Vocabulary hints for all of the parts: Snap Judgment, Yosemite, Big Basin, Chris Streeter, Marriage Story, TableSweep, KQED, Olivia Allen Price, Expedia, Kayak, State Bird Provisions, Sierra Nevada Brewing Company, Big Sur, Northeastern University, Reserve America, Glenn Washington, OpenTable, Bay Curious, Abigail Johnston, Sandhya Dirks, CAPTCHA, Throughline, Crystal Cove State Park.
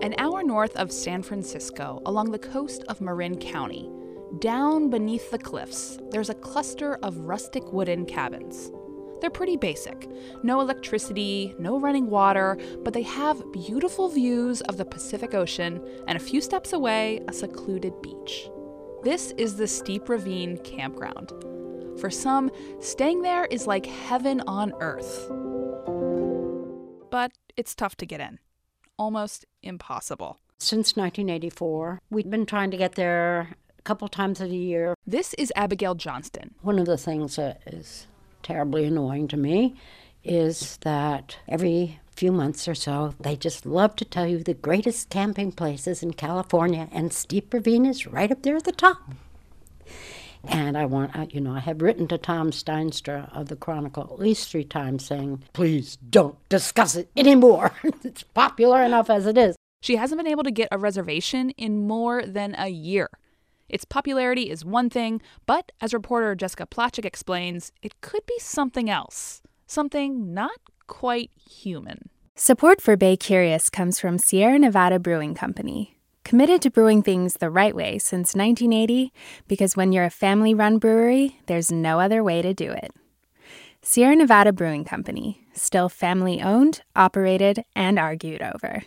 An hour north of San Francisco, along the coast of Marin County, down beneath the cliffs, there's a cluster of rustic wooden cabins. They're pretty basic. No electricity, no running water, but they have beautiful views of the Pacific Ocean and a few steps away, a secluded beach. This is the Steep Ravine Campground. For some, staying there is like heaven on earth. But it's tough to get in. Almost impossible. Since 1984, we've been trying to get there a couple times a year. This is Abigail Johnston. One of the things that is terribly annoying to me is that every few months or so, they just love to tell you the greatest camping places in California, and Steep Ravine is right up there at the top. And I have written to Tom Steinstra of the Chronicle at least 3 times saying, please don't discuss it anymore. It's popular enough as it is. She hasn't been able to get a reservation in more than a year. Its popularity is one thing, but as reporter Jessica Placzek explains, it could be something else, something not quite human. Support for Bay Curious comes from Sierra Nevada Brewing Company, committed to brewing things the right way since 1980, because when you're a family-run brewery, there's no other way to do it. Sierra Nevada Brewing Company, still family-owned, operated, and argued over.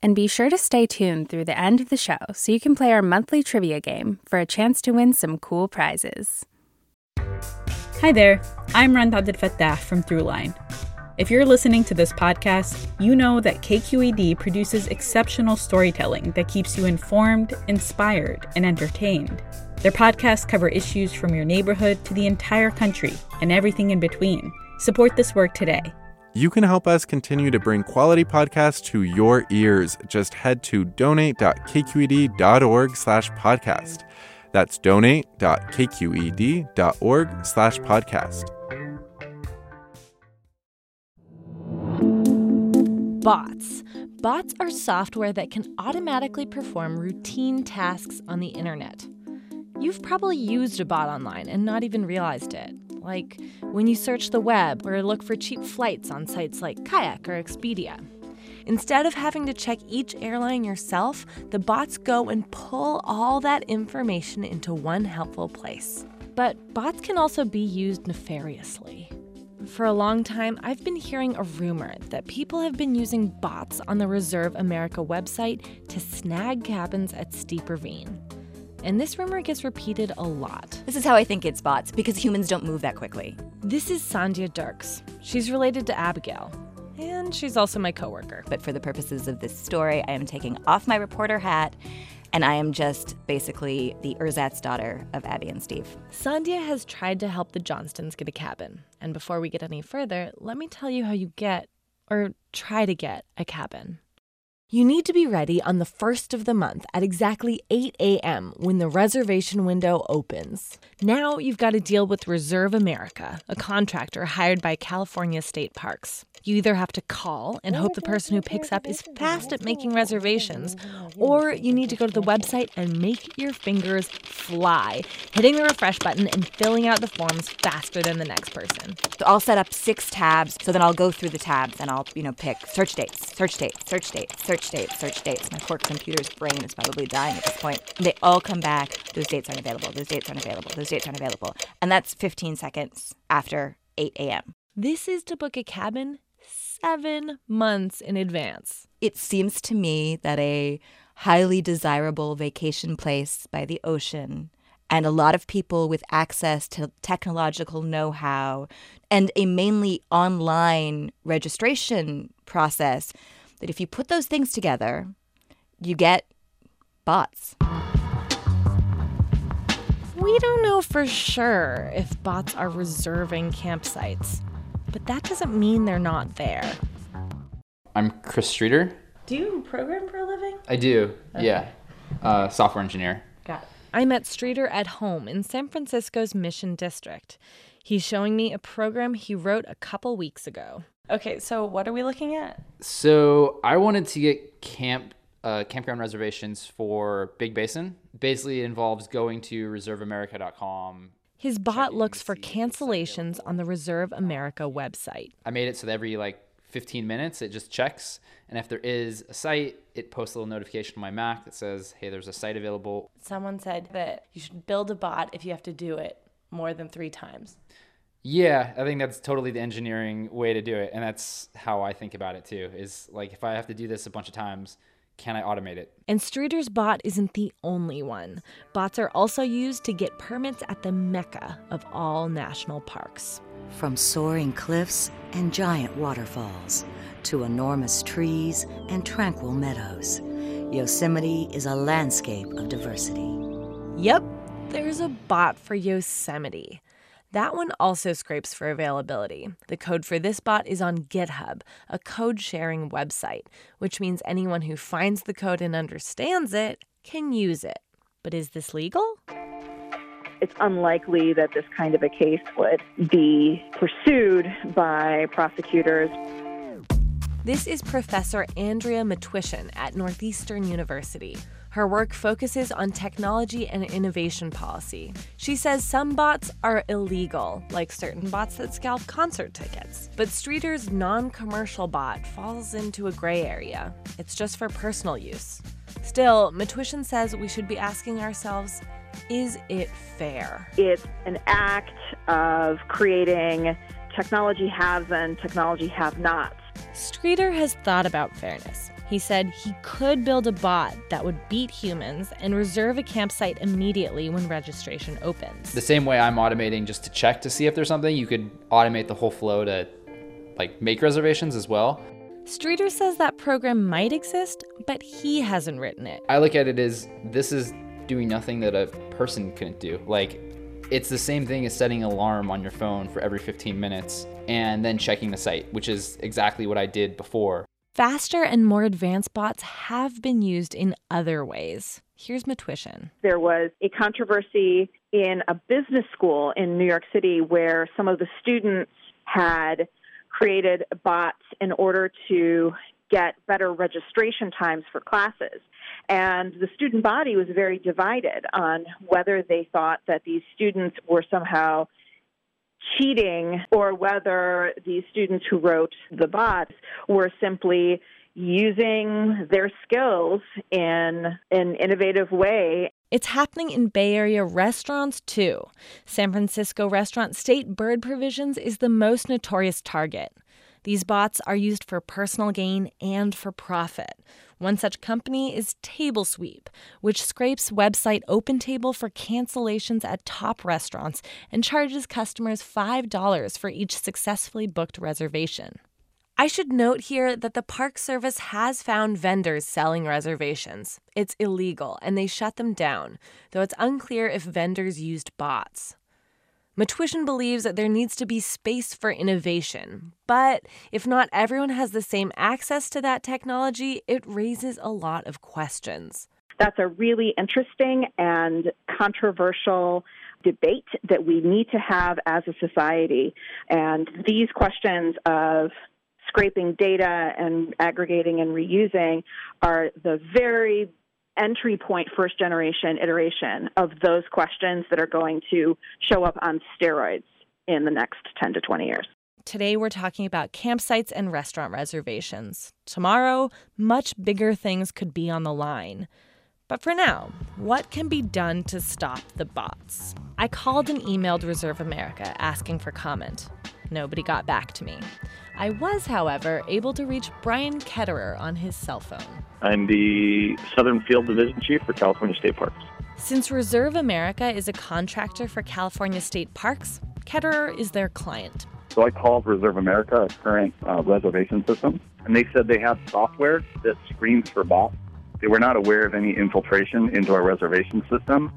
And be sure to stay tuned through the end of the show so you can play our monthly trivia game for a chance to win some cool prizes. Hi there, I'm Randa Abdel Fattah from Throughline. If you're listening to this podcast, you know that KQED produces exceptional storytelling that keeps you informed, inspired, and entertained. Their podcasts cover issues from your neighborhood to the entire country and everything in between. Support this work today. You can help us continue to bring quality podcasts to your ears. Just head to donate.kqed.org/podcast. That's donate.kqed.org/podcast. Bots. Bots are software that can automatically perform routine tasks on the internet. You've probably used a bot online and not even realized it. Like when you search the web or look for cheap flights on sites like Kayak or Expedia. Instead of having to check each airline yourself, the bots go and pull all that information into one helpful place. But bots can also be used nefariously. For a long time, I've been hearing a rumor that people have been using bots on the Reserve America website to snag cabins at Steep Ravine. And this rumor gets repeated a lot. This is how I think it's bots, because humans don't move that quickly. This is Sandhya Dirks. She's related to Abigail. And she's also my coworker. But for the purposes of this story, I am taking off my reporter hat, and I am just basically the ersatz daughter of Abby and Steve. Sandhya has tried to help the Johnstons get a cabin. And before we get any further, let me tell you how you get, or try to get, a cabin. You need to be ready on the first of the month at exactly 8 a.m. when the reservation window opens. Now you've got to deal with Reserve America, a contractor hired by California State Parks. You either have to call and hope the person who picks up is fast at making reservations, or you need to go to the website and make your fingers fly, hitting the refresh button and filling out the forms faster than the next person. So I'll set up 6 tabs, so then I'll go through the tabs and I'll, pick search dates, search dates, search dates, search dates. Search dates. My poor computer's brain is probably dying at this point. They all come back. Those dates aren't available. Those dates aren't available. Those dates aren't available. And that's 15 seconds after 8 a.m. This is to book a cabin 7 months in advance. It seems to me that a highly desirable vacation place by the ocean and a lot of people with access to technological know-how and a mainly online registration process, that if you put those things together, you get bots. We don't know for sure if bots are reserving campsites, but that doesn't mean they're not there. I'm Chris Streeter. Do you program for a living? I do, okay. Yeah. Software engineer. Got it. I met Streeter at home in San Francisco's Mission District. He's showing me a program he wrote a couple weeks ago. Okay, so what are we looking at? So I wanted to get campground reservations for Big Basin. Basically, it involves going to reserveamerica.com. His bot looks for cancellations on the Reserve America website. I made it so that every 15 minutes, it just checks. And if there is a site, it posts a little notification on my Mac that says, hey, there's a site available. Someone said that you should build a bot if you have to do it more than 3 times. Yeah, I think that's totally the engineering way to do it. And that's how I think about it too, is if I have to do this a bunch of times, can I automate it? And Streeter's bot isn't the only one. Bots are also used to get permits at the mecca of all national parks. From soaring cliffs and giant waterfalls to enormous trees and tranquil meadows, Yosemite is a landscape of diversity. Yep, there's a bot for Yosemite. That one also scrapes for availability. The code for this bot is on GitHub, a code-sharing website, which means anyone who finds the code and understands it can use it. But is this legal? It's unlikely that this kind of a case would be pursued by prosecutors. This is Professor Andrea Matwishan at Northeastern University. Her work focuses on technology and innovation policy. She says some bots are illegal, like certain bots that scalp concert tickets. But Streeter's non-commercial bot falls into a gray area. It's just for personal use. Still, Matwishan says we should be asking ourselves, is it fair? It's an act of creating technology haves and technology have-nots. Streeter has thought about fairness. He said he could build a bot that would beat humans and reserve a campsite immediately when registration opens. The same way I'm automating just to check to see if there's something, you could automate the whole flow to make reservations as well. Streeter says that program might exist, but he hasn't written it. I look at it as this is doing nothing that a person couldn't do. It's the same thing as setting an alarm on your phone for every 15 minutes and then checking the site, which is exactly what I did before. Faster and more advanced bots have been used in other ways. Here's Matwishan. There was a controversy in a business school in New York City where some of the students had created bots in order to get better registration times for classes. And the student body was very divided on whether they thought that these students were somehow cheating or whether the students who wrote the bots were simply using their skills in an innovative way. It's happening in Bay Area restaurants, too. San Francisco restaurant State Bird Provisions is the most notorious target. These bots are used for personal gain and for profit. One such company is TableSweep, which scrapes website OpenTable for cancellations at top restaurants and charges customers $5 for each successfully booked reservation. I should note here that the Park Service has found vendors selling reservations. It's illegal, and they shut them down, though it's unclear if vendors used bots. Matwishan believes that there needs to be space for innovation, but if not everyone has the same access to that technology, it raises a lot of questions. That's a really interesting and controversial debate that we need to have as a society. And these questions of scraping data and aggregating and reusing are the very entry point, first generation iteration of those questions that are going to show up on steroids in the next 10 to 20 years. Today, we're talking about campsites and restaurant reservations. Tomorrow, much bigger things could be on the line. But for now, what can be done to stop the bots? I called and emailed Reserve America asking for comment. Nobody got back to me. I was, however, able to reach Brian Ketterer on his cell phone. I'm the Southern Field Division Chief for California State Parks. Since Reserve America is a contractor for California State Parks, Ketterer is their client. So I called Reserve America, a current reservation system, and they said they have software that screens for bots. They were not aware of any infiltration into our reservation system.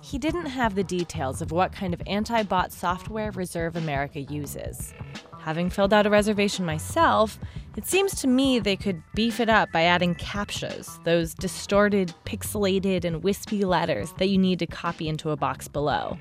He didn't have the details of what kind of anti-bot software Reserve America uses. Having filled out a reservation myself, It seems to me they could beef it up by adding CAPTCHAs, those distorted, pixelated, and wispy letters that you need to copy into a box below.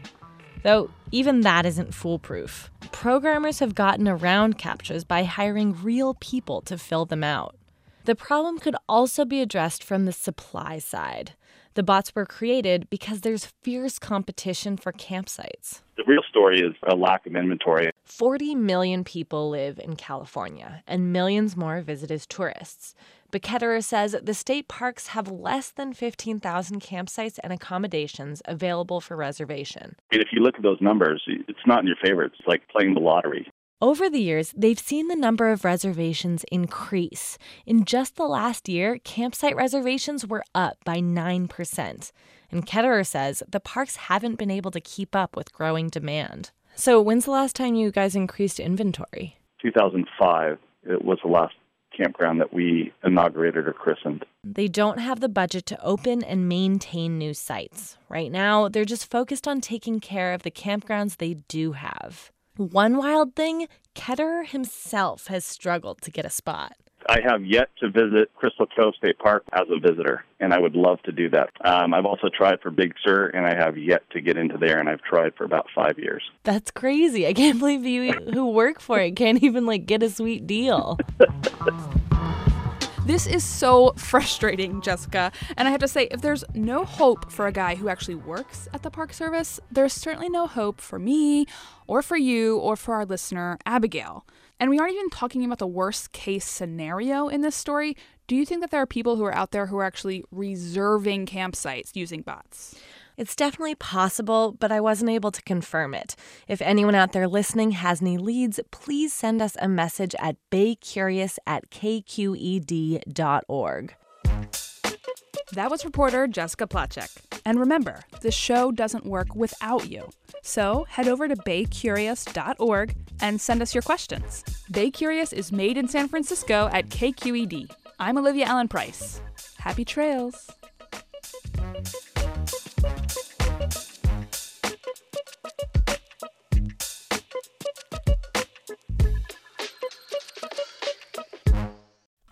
Though even that isn't foolproof. Programmers have gotten around CAPTCHAs by hiring real people to fill them out. The problem could also be addressed from the supply side. The bots were created because there's fierce competition for campsites. The real story is a lack of inventory. 40 million people live in California, and millions more visit as tourists. But Ketterer says the state parks have less than 15,000 campsites and accommodations available for reservation. If you look at those numbers, it's not in your favor. It's like playing the lottery. Over the years, they've seen the number of reservations increase. In just the last year, campsite reservations were up by 9%. And Ketterer says the parks haven't been able to keep up with growing demand. So when's the last time you guys increased inventory? 2005. It was the last campground that we inaugurated or christened. They don't have the budget to open and maintain new sites. Right now, they're just focused on taking care of the campgrounds they do have. One wild thing, Ketterer himself has struggled to get a spot. I have yet to visit Crystal Cove State Park as a visitor, and I would love to do that. I've also tried for Big Sur, and I have yet to get into there, and I've tried for about 5 years. That's crazy. I can't believe you who work for it can't even, get a sweet deal. This is so frustrating, Jessica. And I have to say, if there's no hope for a guy who actually works at the Park Service, there's certainly no hope for me or for you or for our listener, Abigail. And we aren't even talking about the worst case scenario in this story. Do you think that there are people who are out there who are actually reserving campsites using bots? It's definitely possible, but I wasn't able to confirm it. If anyone out there listening has any leads, please send us a message at baycurious@kqed.org. That was reporter Jessica Placzek. And remember, the show doesn't work without you. So head over to baycurious.org and send us your questions. Bay Curious is made in San Francisco at KQED. I'm Olivia Allen Price. Happy trails.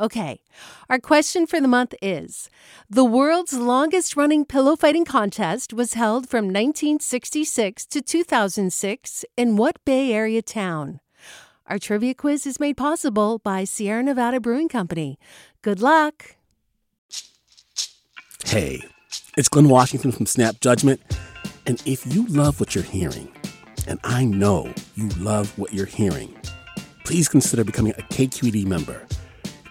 Okay, our question for the month is, the world's longest-running pillow fighting contest was held from 1966 to 2006 in what Bay Area town? Our trivia quiz is made possible by Sierra Nevada Brewing Company. Good luck! Hey. It's Glenn Washington from Snap Judgment, and if you love what you're hearing, and I know you love what you're hearing, please consider becoming a KQED member. You